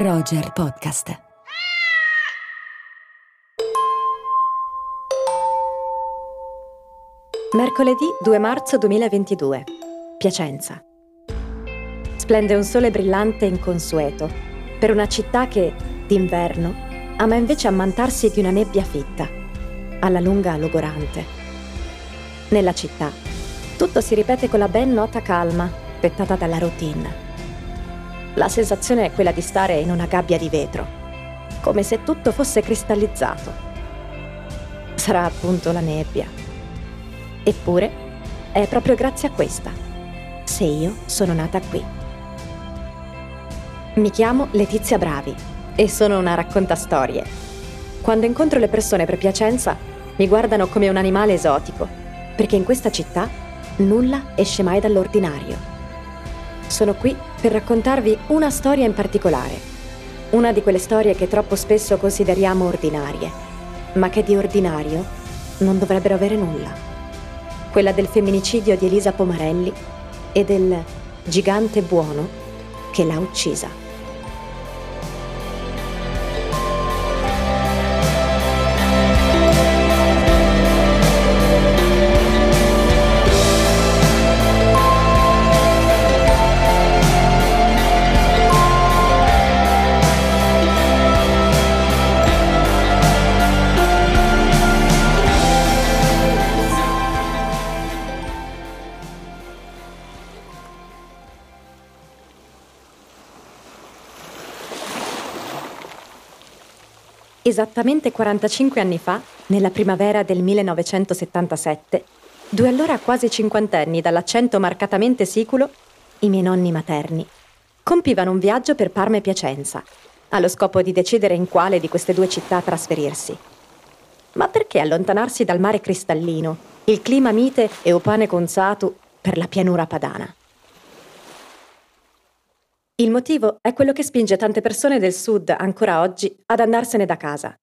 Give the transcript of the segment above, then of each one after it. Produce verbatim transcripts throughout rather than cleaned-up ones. Roger Podcast. Mercoledì due marzo duemilaventidue, Piacenza. Splende un sole brillante e inconsueto per una città che, d'inverno, ama invece ammantarsi di una nebbia fitta, alla lunga logorante. Nella città, tutto si ripete con la ben nota calma, dettata dalla routine. La sensazione è quella di stare in una gabbia di vetro, come se tutto fosse cristallizzato. Sarà appunto la nebbia. Eppure, è proprio grazie a questa, se io sono nata qui. Mi chiamo Letizia Bravi e sono una raccontastorie. Quando incontro le persone per Piacenza, mi guardano come un animale esotico, perché in questa città nulla esce mai dall'ordinario. Sono qui per raccontarvi una storia in particolare, una di quelle storie che troppo spesso consideriamo ordinarie, ma che di ordinario non dovrebbero avere nulla. Quella del femminicidio di Elisa Pomarelli e del gigante buono che l'ha uccisa. Esattamente quarantacinque anni fa, nella primavera del millenovecentosettantasette, due allora quasi cinquantenni dall'accento marcatamente siculo, i miei nonni materni, compivano un viaggio per Parma e Piacenza, allo scopo di decidere in quale di queste due città trasferirsi. Ma perché allontanarsi dal mare cristallino, il clima mite e opane consatu per la pianura padana? Il motivo è quello che spinge tante persone del sud, ancora oggi, ad andarsene da casa.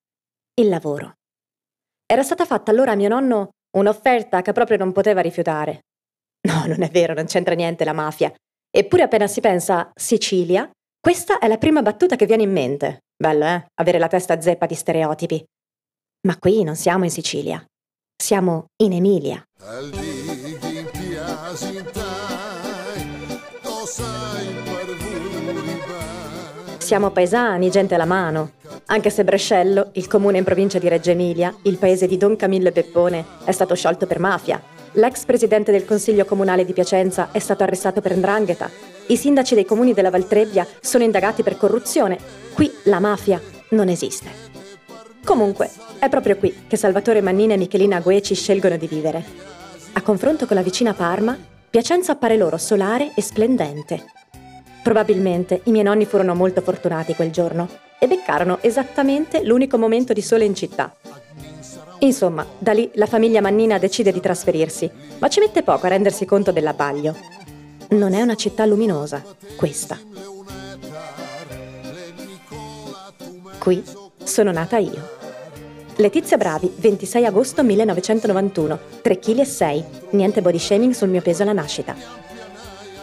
Il lavoro. Era stata fatta allora a mio nonno un'offerta che proprio non poteva rifiutare. No, non è vero, non c'entra niente la mafia. Eppure appena si pensa Sicilia, questa è la prima battuta che viene in mente. Bello, eh? Avere la testa zeppa di stereotipi. Ma qui non siamo in Sicilia. Siamo in Emilia. Siamo paesani, gente alla mano, anche se Brescello, il comune in provincia di Reggio Emilia, il paese di Don Camillo e Peppone, è stato sciolto per mafia. L'ex presidente del Consiglio Comunale di Piacenza è stato arrestato per 'ndrangheta. I sindaci dei comuni della Valtrebbia sono indagati per corruzione. Qui la mafia non esiste. Comunque, è proprio qui che Salvatore Mannina e Michelina Gueci scelgono di vivere. A confronto con la vicina Parma, Piacenza appare loro solare e splendente. Probabilmente i miei nonni furono molto fortunati quel giorno e beccarono esattamente l'unico momento di sole in città. Insomma, da lì la famiglia Mannina decide di trasferirsi, ma ci mette poco a rendersi conto dell'abbaglio. Non è una città luminosa, questa. Qui sono nata io. Letizia Bravi, ventisei agosto millenovecentonovantuno, tre virgola sei chili, niente body shaming sul mio peso alla nascita.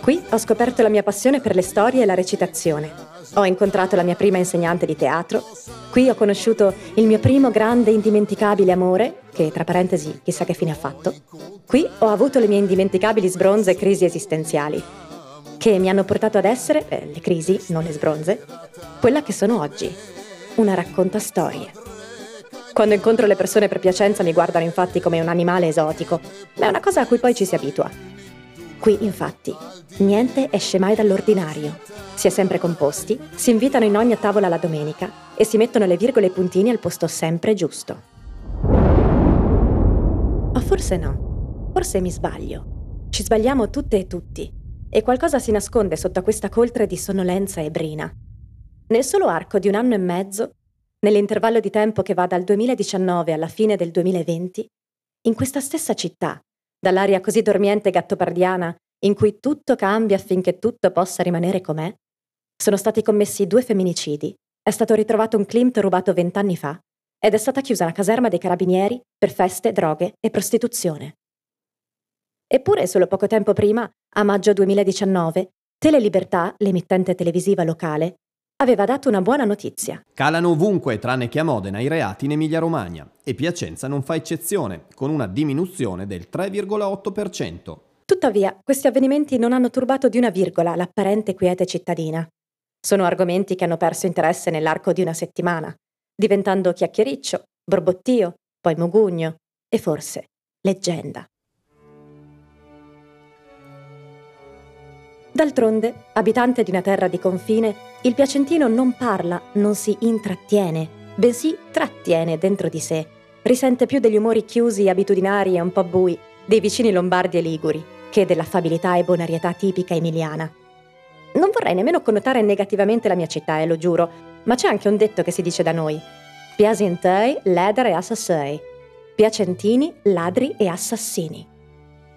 Qui ho scoperto la mia passione per le storie e la recitazione. Ho incontrato la mia prima insegnante di teatro. Qui ho conosciuto il mio primo grande e indimenticabile amore, che tra parentesi chissà che fine ha fatto. Qui ho avuto le mie indimenticabili sbronze e crisi esistenziali, che mi hanno portato ad essere, eh, le crisi, non le sbronze, quella che sono oggi, una raccontastorie. Quando incontro le persone per Piacenza mi guardano infatti come un animale esotico, ma è una cosa a cui poi ci si abitua. Qui, infatti, niente esce mai dall'ordinario. Si è sempre composti, si invitano in ogni a tavola la domenica e si mettono le virgole e i puntini al posto sempre giusto. O forse no, forse mi sbaglio. Ci sbagliamo tutte e tutti, e qualcosa si nasconde sotto a questa coltre di sonnolenza e brina. Nel solo arco di un anno e mezzo, nell'intervallo di tempo che va dal duemiladiciannove alla fine del duemilaventi, in questa stessa città, dall'aria così dormiente e gattopardiana, in cui tutto cambia affinché tutto possa rimanere com'è, sono stati commessi due femminicidi, è stato ritrovato un Klimt rubato vent'anni fa ed è stata chiusa la caserma dei carabinieri per feste, droghe e prostituzione. Eppure, solo poco tempo prima, a maggio duemiladiciannove, Tele Libertà, l'emittente televisiva locale, aveva dato una buona notizia. Calano ovunque, tranne che a Modena, i reati in Emilia-Romagna e Piacenza non fa eccezione, con una diminuzione del tre virgola otto per cento. Tuttavia, questi avvenimenti non hanno turbato di una virgola l'apparente quiete cittadina. Sono argomenti che hanno perso interesse nell'arco di una settimana, diventando chiacchiericcio, borbottio, poi mugugno e forse leggenda. D'altronde, abitante di una terra di confine, il piacentino non parla, non si intrattiene, bensì trattiene dentro di sé. Risente più degli umori chiusi, abitudinari e un po' bui dei vicini lombardi e liguri che dell'affabilità e bonarietà tipica emiliana. Non vorrei nemmeno connotare negativamente la mia città, e lo giuro, ma c'è anche un detto che si dice da noi: piacentei, ledere e assassei. Piacentini, ladri e assassini.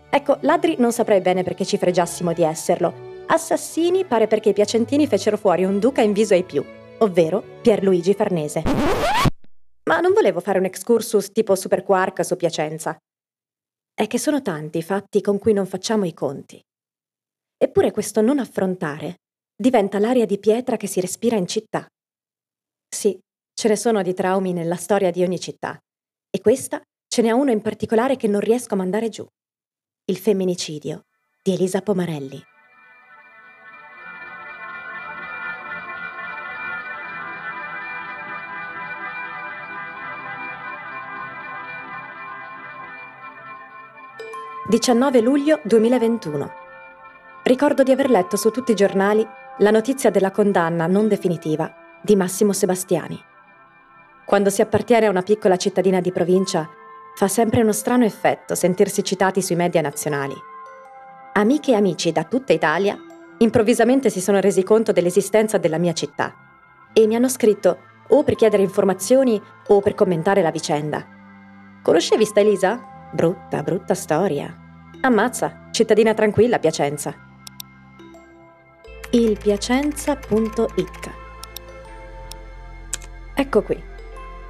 Ecco, ladri non saprei bene perché ci fregiassimo di esserlo. Assassini pare perché i piacentini fecero fuori un duca inviso ai più, ovvero Pierluigi Farnese. Ma non volevo fare un excursus tipo Superquark su Piacenza. È che sono tanti i fatti con cui non facciamo i conti. Eppure questo non affrontare diventa l'aria di pietra che si respira in città. Sì, ce ne sono di traumi nella storia di ogni città, e questa ce n'è uno in particolare che non riesco a mandare giù: il femminicidio di Elisa Pomarelli. diciannove luglio duemilaventuno. Ricordo di aver letto su tutti i giornali la notizia della condanna non definitiva di Massimo Sebastiani. Quando si appartiene a una piccola cittadina di provincia, fa sempre uno strano effetto sentirsi citati sui media nazionali. Amiche e amici da tutta Italia improvvisamente si sono resi conto dell'esistenza della mia città e mi hanno scritto o per chiedere informazioni o per commentare la vicenda. Conoscevi sta Elisa? Brutta, brutta storia. Ammazza, cittadina tranquilla, Piacenza. Il piacenza punto it. Ecco qui.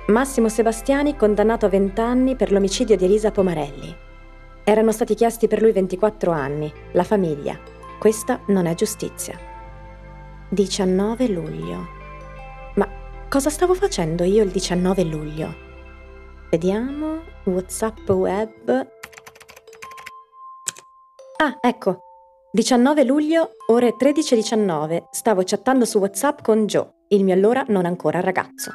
Massimo Sebastiani condannato a venti anni per l'omicidio di Elisa Pomarelli. Erano stati chiesti per lui ventiquattro anni, la famiglia. Questa non è giustizia. diciannove luglio. Ma cosa stavo facendo io il diciannove luglio? Vediamo, WhatsApp web. Ah, ecco, diciannove luglio, ore tredici e diciannove, stavo chattando su WhatsApp con Joe, il mio allora non ancora ragazzo.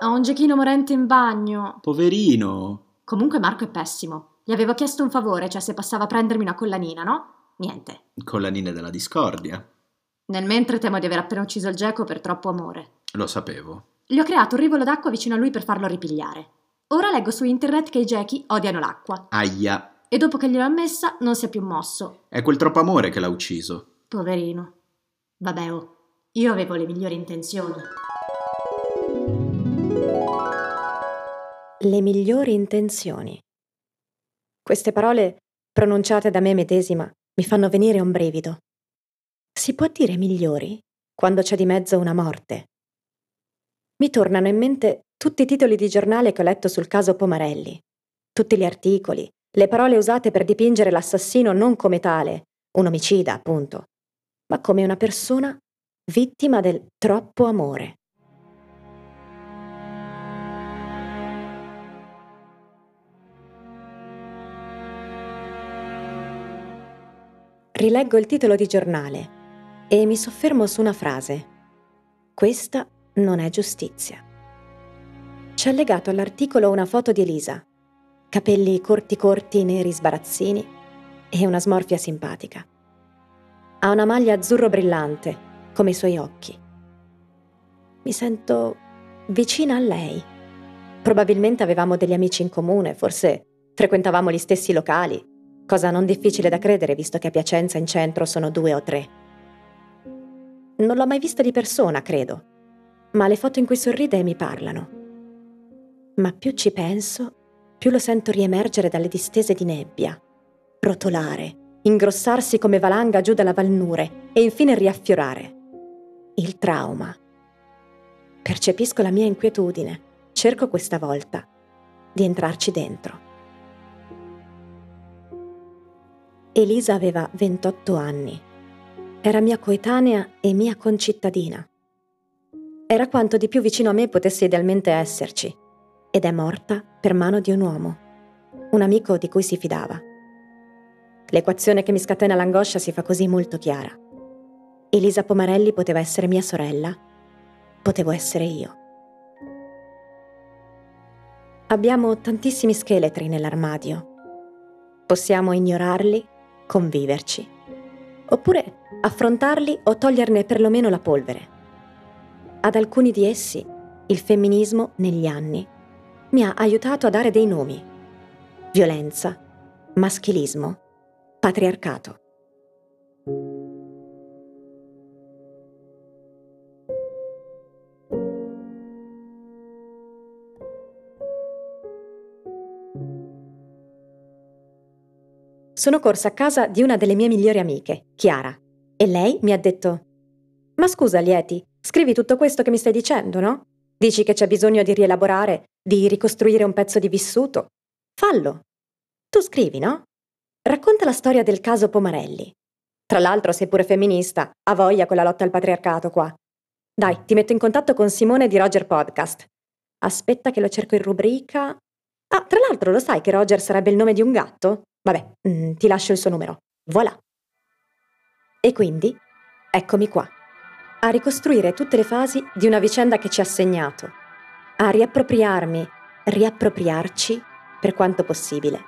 Ho un giochino morente in bagno. Poverino. Comunque Marco è pessimo. Gli avevo chiesto un favore, cioè se passava a prendermi una collanina, no? Niente. Collanine della discordia. Nel mentre temo di aver appena ucciso il geco per troppo amore. Lo sapevo. Gli ho creato un rivolo d'acqua vicino a lui per farlo ripigliare. Ora leggo su internet che i gechi odiano l'acqua. Aia. E dopo che gliel'ho ammessa non si è più mosso. È quel troppo amore che l'ha ucciso. Poverino. Vabbè, oh, io avevo le migliori intenzioni. Le migliori intenzioni. Queste parole, pronunciate da me medesima, mi fanno venire un brivido. Si può dire migliori quando c'è di mezzo una morte? Mi tornano in mente tutti i titoli di giornale che ho letto sul caso Pomarelli, tutti gli articoli, le parole usate per dipingere l'assassino non come tale, un omicida appunto, ma come una persona vittima del troppo amore. Rileggo il titolo di giornale e mi soffermo su una frase. Questa non è giustizia. C'è legato all'articolo una foto di Elisa, capelli corti corti neri sbarazzini e una smorfia simpatica. Ha una maglia azzurro brillante, come i suoi occhi. Mi sento vicina a lei. Probabilmente avevamo degli amici in comune, forse frequentavamo gli stessi locali, cosa non difficile da credere visto che a Piacenza in centro sono due o tre. Non l'ho mai vista di persona, credo, ma le foto in cui sorride mi parlano. Ma più ci penso, più lo sento riemergere dalle distese di nebbia, rotolare, ingrossarsi come valanga giù dalla Valnure e infine riaffiorare. Il trauma. Percepisco la mia inquietudine, cerco questa volta di entrarci dentro. Elisa aveva ventotto anni. era mia coetanea e mia concittadina. Era quanto di più vicino a me potesse idealmente esserci, ed è morta per mano di un uomo, un amico di cui si fidava. L'equazione che mi scatena l'angoscia si fa così molto chiara. Elisa Pomarelli poteva essere mia sorella, potevo essere io. Abbiamo tantissimi scheletri nell'armadio. Possiamo ignorarli, conviverci, oppure affrontarli o toglierne perlomeno la polvere. Ad alcuni di essi, il femminismo negli anni mi ha aiutato a dare dei nomi: violenza, maschilismo, patriarcato. Sono corsa a casa di una delle mie migliori amiche, Chiara, e lei mi ha detto: «Ma scusa, Lieti, scrivi tutto questo che mi stai dicendo, no? Dici che c'è bisogno di rielaborare, di ricostruire un pezzo di vissuto. Fallo. Tu scrivi, no? Racconta la storia del caso Pomarelli. Tra l'altro sei pure femminista, ha voglia con la lotta al patriarcato qua. Dai, ti metto in contatto con Simone di Roger Podcast. Aspetta che lo cerco in rubrica. Ah, tra l'altro lo sai che Roger sarebbe il nome di un gatto? Vabbè, mh, ti lascio il suo numero. Voilà». E quindi, eccomi qua, a ricostruire tutte le fasi di una vicenda che ci ha segnato, a riappropriarmi, riappropriarci, per quanto possibile,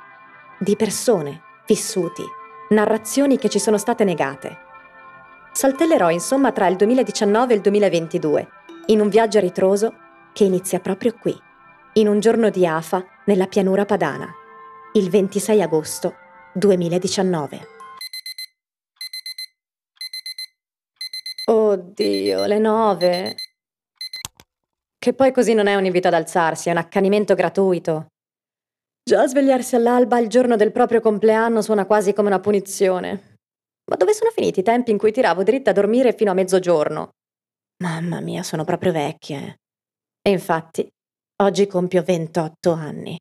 di persone, vissuti, narrazioni che ci sono state negate. Saltellerò insomma tra il duemiladiciannove e il duemilaventidue, in un viaggio ritroso che inizia proprio qui, in un giorno di afa nella pianura padana, il ventisei agosto duemiladiciannove. Oddio, le nove. Che poi così non è un invito ad alzarsi, è un accanimento gratuito. Già svegliarsi all'alba il giorno del proprio compleanno suona quasi come una punizione. Ma dove sono finiti i tempi in cui tiravo dritta a dormire fino a mezzogiorno? Mamma mia, sono proprio vecchie. E infatti, oggi compio ventotto anni.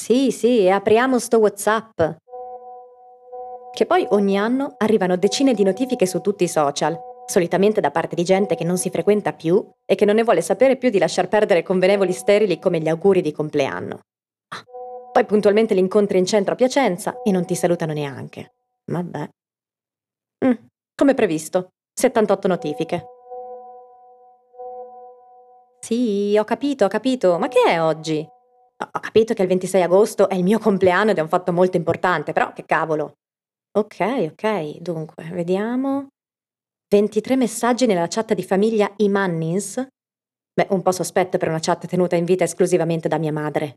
Sì, sì, e apriamo sto WhatsApp. Che poi ogni anno arrivano decine di notifiche su tutti i social, solitamente da parte di gente che non si frequenta più e che non ne vuole sapere più di lasciar perdere convenevoli sterili come gli auguri di compleanno. Ah, poi puntualmente li incontri in centro a Piacenza e non ti salutano neanche. Vabbè. Mm, come previsto, settantotto notifiche. Sì, ho capito, ho capito, ma che è oggi? Ho capito che il ventisei agosto è il mio compleanno ed è un fatto molto importante, però che cavolo. Ok, ok, dunque, vediamo. ventitré messaggi nella chat di famiglia I Mannins. Beh, un po' sospetto per una chat tenuta in vita esclusivamente da mia madre.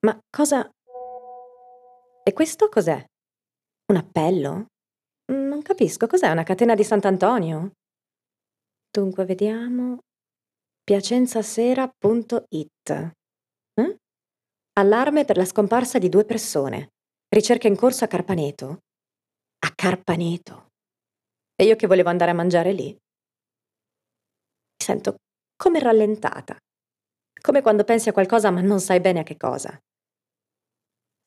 Ma cosa... E questo cos'è? Un appello? Non capisco, cos'è? Una catena di Sant'Antonio? Dunque, vediamo. piacenzasera punto it. Eh? Allarme per la scomparsa di due persone. Ricerca in corso a Carpaneto. A Carpaneto. E io che volevo andare a mangiare lì. Mi sento come rallentata. Come quando pensi a qualcosa ma non sai bene a che cosa.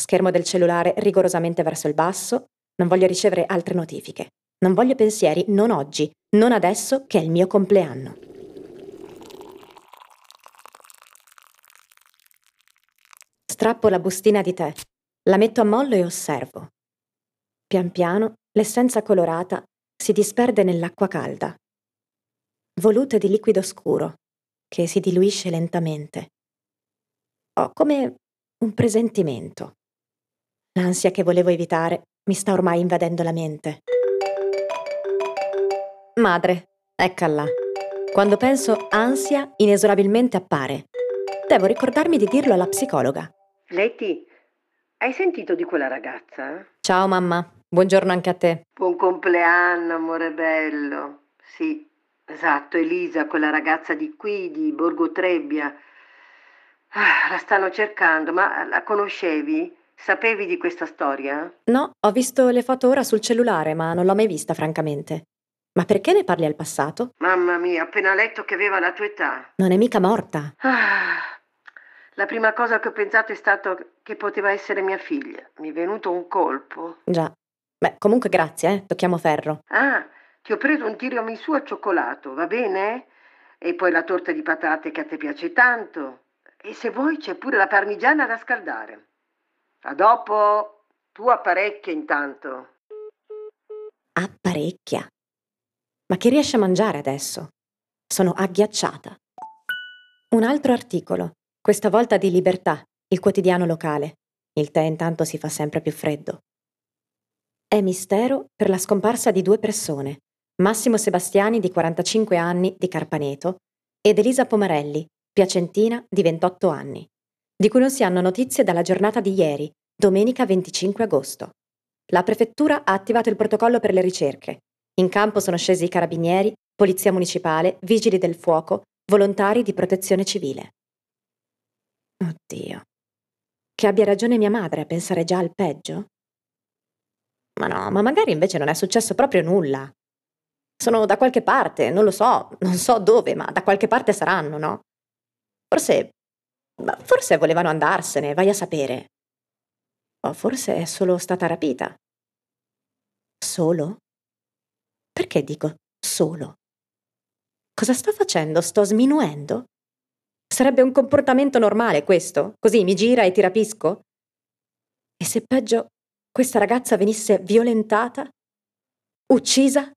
Schermo del cellulare rigorosamente verso il basso. Non voglio ricevere altre notifiche. Non voglio pensieri, non oggi, non adesso che è il mio compleanno. Strappo la bustina di tè. La metto a mollo e osservo. Pian piano l'essenza colorata si disperde nell'acqua calda, volute di liquido scuro che si diluisce lentamente. Ho come un presentimento. L'ansia che volevo evitare mi sta ormai invadendo la mente. Madre, eccola. Quando penso ansia, inesorabilmente appare. Devo ricordarmi di dirlo alla psicologa. Leti, hai sentito di quella ragazza? Ciao mamma, buongiorno anche a te. Buon compleanno, amore bello. Sì, esatto, Elisa, quella ragazza di qui, di Borgo Trebbia. Ah, la stanno cercando, ma la conoscevi? Sapevi di questa storia? No, ho visto le foto ora sul cellulare, ma non l'ho mai vista, francamente. Ma perché ne parli al passato? Mamma mia, ho appena letto che aveva la tua età. Non è mica morta. Ah... La prima cosa che ho pensato è stato che poteva essere mia figlia. Mi è venuto un colpo. Già, Beh, comunque grazie, eh, tocchiamo ferro. Ah, ti ho preso un tiramisù al cioccolato, va bene? E poi la torta di patate che a te piace tanto. E se vuoi c'è pure la parmigiana da scaldare. A dopo, tu apparecchia intanto. Apparecchia? Ma che riesce a mangiare adesso? Sono agghiacciata. Un altro articolo, questa volta di Libertà, il quotidiano locale. Il tè intanto si fa sempre più freddo. È mistero per la scomparsa di due persone, Massimo Sebastiani di quarantacinque anni di Carpaneto ed Elisa Pomarelli, piacentina di ventotto anni, di cui non si hanno notizie dalla giornata di ieri, domenica venticinque agosto. La prefettura ha attivato il protocollo per le ricerche. In campo sono scesi i carabinieri, polizia municipale, vigili del fuoco, volontari di protezione civile. Oddio. Che abbia ragione mia madre a pensare già al peggio? Ma no, ma magari invece non è successo proprio nulla. Sono da qualche parte, non lo so, non so dove, ma da qualche parte saranno, no? Forse, forse volevano andarsene, vai a sapere. O forse è solo stata rapita. Solo? Perché dico solo? Cosa sto facendo? Sto sminuendo? Sarebbe un comportamento normale questo? Così mi gira e ti rapisco? E se peggio questa ragazza venisse violentata? Uccisa?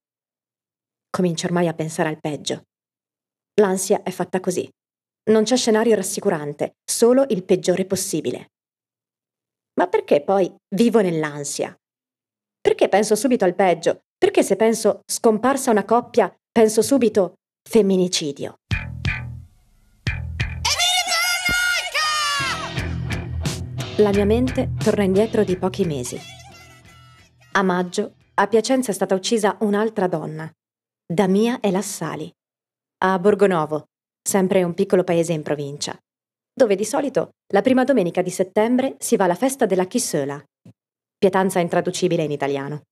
Comincio ormai a pensare al peggio. L'ansia è fatta così. Non c'è scenario rassicurante, solo il peggiore possibile. Ma perché poi vivo nell'ansia? Perché penso subito al peggio? Perché se penso scomparsa una coppia, penso subito femminicidio? La mia mente torna indietro di pochi mesi. A maggio, a Piacenza è stata uccisa un'altra donna, Damia El Assali, a Borgonovo, sempre un piccolo paese in provincia, dove di solito la prima domenica di settembre si va alla festa della Chisola, pietanza intraducibile in italiano.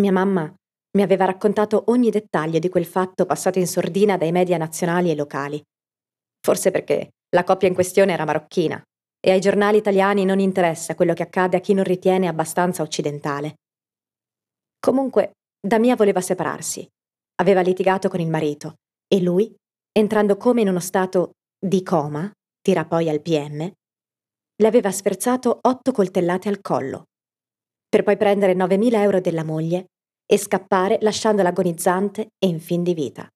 Mia mamma mi aveva raccontato ogni dettaglio di quel fatto passato in sordina dai media nazionali e locali, forse perché la coppia in questione era marocchina. E ai giornali italiani non interessa quello che accade a chi non ritiene abbastanza occidentale. Comunque, Damia voleva separarsi. Aveva litigato con il marito e lui, entrando come in uno stato di coma, tira poi al P M, le aveva sferzato otto coltellate al collo, per poi prendere novemila euro della moglie e scappare lasciandola agonizzante e in fin di vita.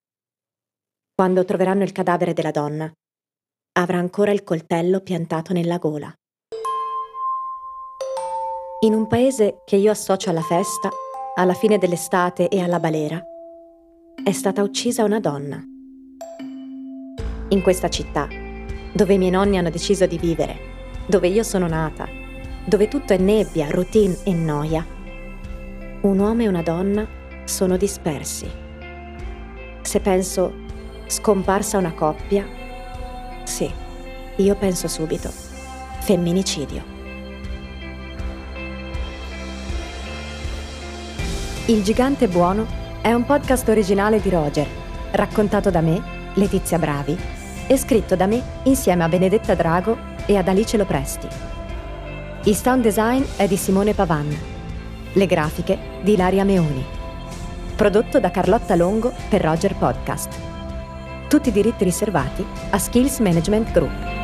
Quando troveranno il cadavere della donna, avrà ancora il coltello piantato nella gola. In un paese che io associo alla festa, alla fine dell'estate e alla balera, è stata uccisa una donna. In questa città, dove i miei nonni hanno deciso di vivere, dove io sono nata, dove tutto è nebbia, routine e noia, un uomo e una donna sono dispersi. Se penso scomparsa una coppia, sì, io penso subito. Femminicidio. Il Gigante Buono è un podcast originale di Roger, raccontato da me, Letizia Bravi, e scritto da me insieme a Benedetta Drago e ad Alice Lopresti. Il sound design è di Simone Pavan. Le grafiche di Ilaria Meoni. Prodotto da Carlotta Longo per Roger Podcast. Tutti i diritti riservati a Skills Management Group.